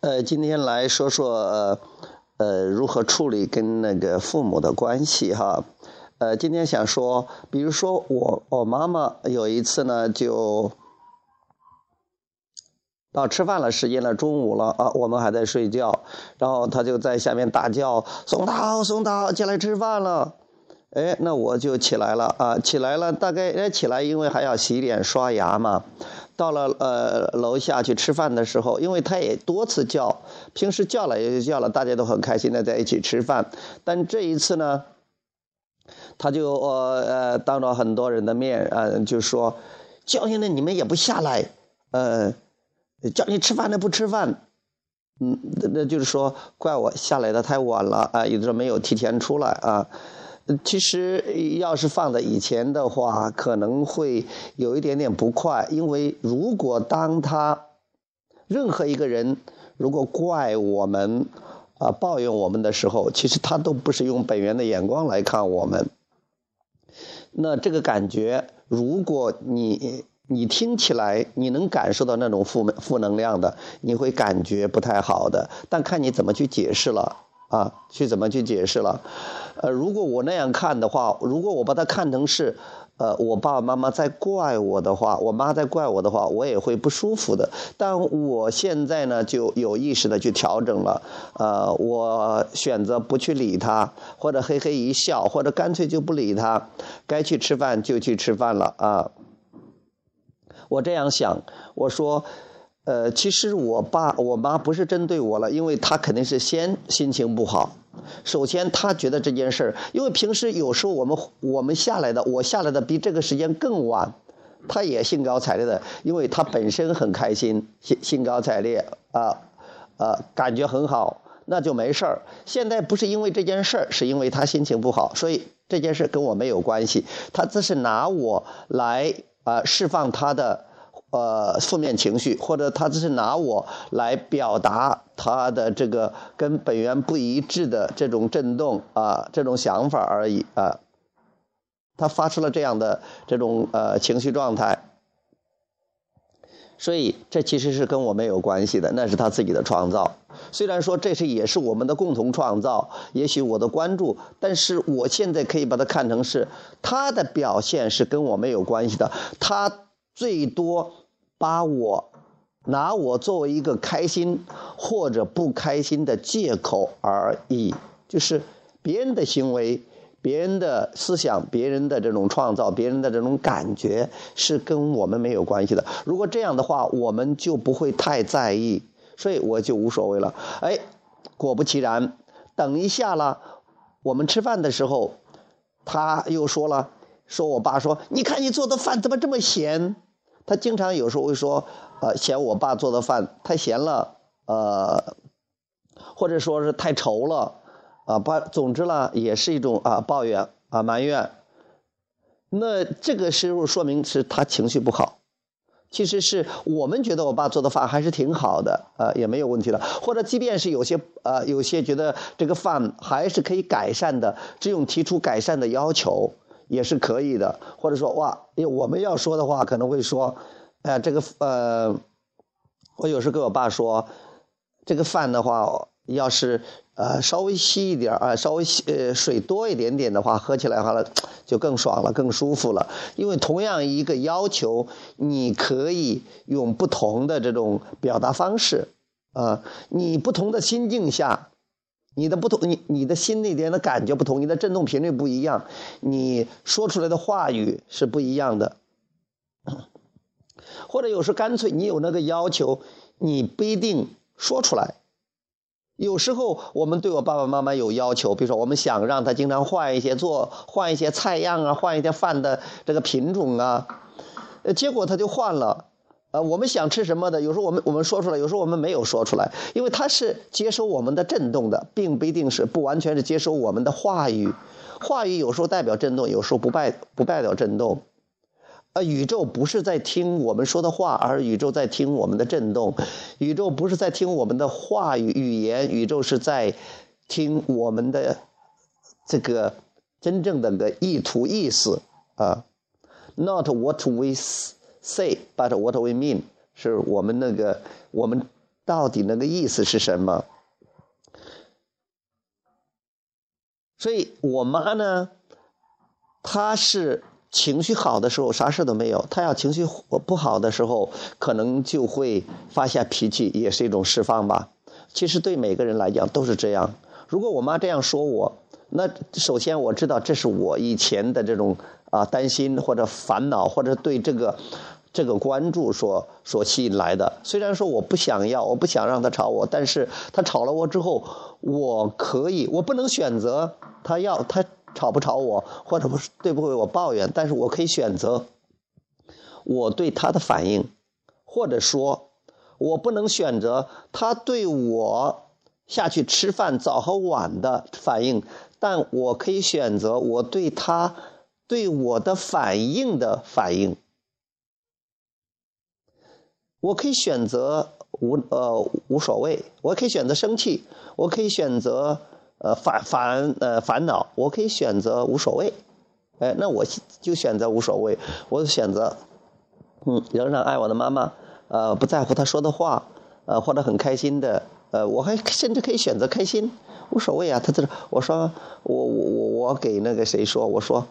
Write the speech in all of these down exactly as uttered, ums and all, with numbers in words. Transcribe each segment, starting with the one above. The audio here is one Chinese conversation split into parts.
呃，今天来说说呃呃如何处理跟那个父母的关系哈。呃，今天想说，比如说我我妈妈有一次呢，就到吃饭了时间了，中午了啊，我们还在睡觉，然后她就在下面大叫：“松涛，松涛，进来吃饭了。”哎，那我就起来了啊，起来了，大概哎起来，因为还要洗脸刷牙嘛。到了呃楼下去吃饭的时候，因为他也多次叫，平时叫了也就叫了，大家都很开心的在一起吃饭。但这一次呢，他就呃呃当着很多人的面啊、呃，就说：“叫你呢，你们也不下来，呃，叫你吃饭的不吃饭。”嗯，那就是说怪我下来的太晚了啊、呃，有的时候没有提前出来啊。其实要是放在以前的话，可能会有一点点不快，因为如果当他任何一个人如果怪我们啊、呃、抱怨我们的时候，其实他都不是用本源的眼光来看我们。那这个感觉，如果你你听起来你能感受到那种负负能量的，你会感觉不太好的，但看你怎么去解释了。啊，去怎么去解释了？呃，如果我那样看的话，如果我把它看成是，呃，我爸爸妈妈在怪我的话，我妈在怪我的话，我也会不舒服的。但我现在呢，就有意识的去调整了。呃，我选择不去理他，或者嘿嘿一笑，或者干脆就不理他，该去吃饭就去吃饭了啊。我这样想，我说。呃，其实我爸我妈不是针对我了，因为他肯定是先心情不好，首先他觉得这件事儿，因为平时有时候我们我们下来的，我下来的比这个时间更晚，他也兴高采烈的，因为他本身很开心，兴兴高采烈啊，呃，感觉很好，那就没事儿。现在不是因为这件事儿，是因为他心情不好，所以这件事跟我没有关系，他只是拿我来啊、呃、释放他的。呃，负面情绪，或者他只是拿我来表达他的这个跟本源不一致的这种震动啊、呃，这种想法而已啊、呃。他发出了这样的这种呃情绪状态，所以这其实是跟我没有关系的，那是他自己的创造。虽然说这是也是我们的共同创造，也许我的关注，但是我现在可以把它看成是他的表现是跟我没有关系的，他最多。把我拿我作为一个开心或者不开心的借口而已，就是别人的行为、别人的思想、别人的这种创造、别人的这种感觉是跟我们没有关系的。如果这样的话，我们就不会太在意，所以我就无所谓了。哎，果不其然，等一下了，我们吃饭的时候，他又说了，说我爸说，你看你做的饭怎么这么咸？他经常有时候会说，呃，嫌我爸做的饭太咸了，呃，或者说是太稠了，啊，把，总之啦，也是一种啊抱怨啊埋怨。那这个时候说明是他情绪不好，其实是我们觉得我爸做的饭还是挺好的，呃，也没有问题了。或者即便是有些呃有些觉得这个饭还是可以改善的，这种提出改善的要求。也是可以的，或者说哇，我们要说的话可能会说，哎、呃，这个呃，我有时跟我爸说，这个饭的话，要是呃稍微稀一点啊、呃，稍微呃水多一点点的话，喝起来好了就更爽了，更舒服了。因为同样一个要求，你可以用不同的这种表达方式啊、呃，你不同的心境下。你的不同，你你的心里边的感觉不同，你的振动频率不一样，你说出来的话语是不一样的。或者有时干脆你有那个要求，你不一定说出来。有时候我们对我爸爸妈妈有要求，比如说我们想让他经常换一些做，换一些菜样啊，换一些饭的这个品种啊，结果他就换了。呃，我们想吃什么的，有时候我们我们说出来，有时候我们没有说出来，因为它是接收我们的震动的，并不一定是不完全是接收我们的话语，话语有时候代表震动，有时候不代不代表震动。呃，宇宙不是在听我们说的话，而宇宙在听我们的震动，宇宙不是在听我们的话语语言，宇宙是在听我们的这个真正的的意图意思啊、呃、，not what we。say but what we mean 是我们那个我们到底那个意思是什么。所以我妈呢，她是情绪好的时候啥事都没有，她要情绪不好的时候可能就会发下脾气，也是一种释放吧。其实对每个人来讲都是这样。如果我妈这样说我，那首先我知道这是我以前的这种啊担心或者烦恼或者对这个这个关注所所吸引来的。虽然说我不想要，我不想让她吵我，但是她吵了我之后，我可以，我不能选择她要她吵不吵我，或者不是对不对我抱怨，但是我可以选择我对她的反应，或者说我不能选择她对我下去吃饭早和晚的反应，但我可以选择我对他对我的反应的反应。我可以选择无呃无所谓，我可以选择生气，我可以选择呃反反呃烦恼，我可以选择无所谓。哎，那我就选择无所谓，我选择嗯仍然爱我的妈妈，呃不在乎她说的话，呃活得很开心的。呃，我还甚至可以选择开心，无所谓啊。他这，我说我我我给那个谁说，我说，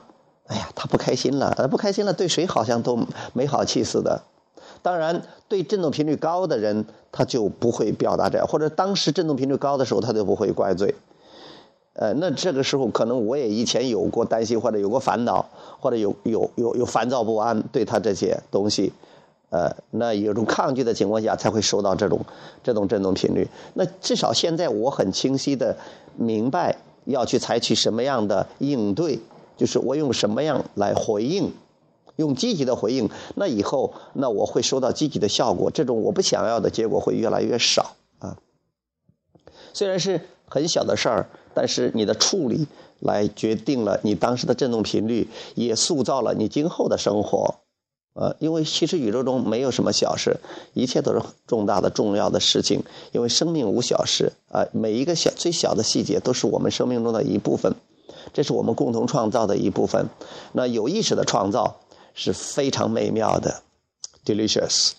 哎呀，他不开心了，他不开心了，对谁好像都没好气似的。当然，对振动频率高的人，他就不会表达这样，或者当时振动频率高的时候，他就不会怪罪。呃，那这个时候可能我也以前有过担心，或者有过烦恼，或者有有有有烦躁不安，对他这些东西。呃，那有种抗拒的情况下才会收到这种这种振动频率。那至少现在我很清晰的明白要去采取什么样的应对，就是我用什么样来回应，用积极的回应，那以后那我会收到积极的效果，这种我不想要的结果会越来越少啊。虽然是很小的事儿，但是你的处理来决定了你当时的振动频率，也塑造了你今后的生活。呃，因为其实宇宙中没有什么小事，一切都是重大的、重要的事情。因为生命无小事啊、呃，每一个小最小的细节都是我们生命中的一部分，这是我们共同创造的一部分。那有意识的创造是非常美妙的 ，delicious。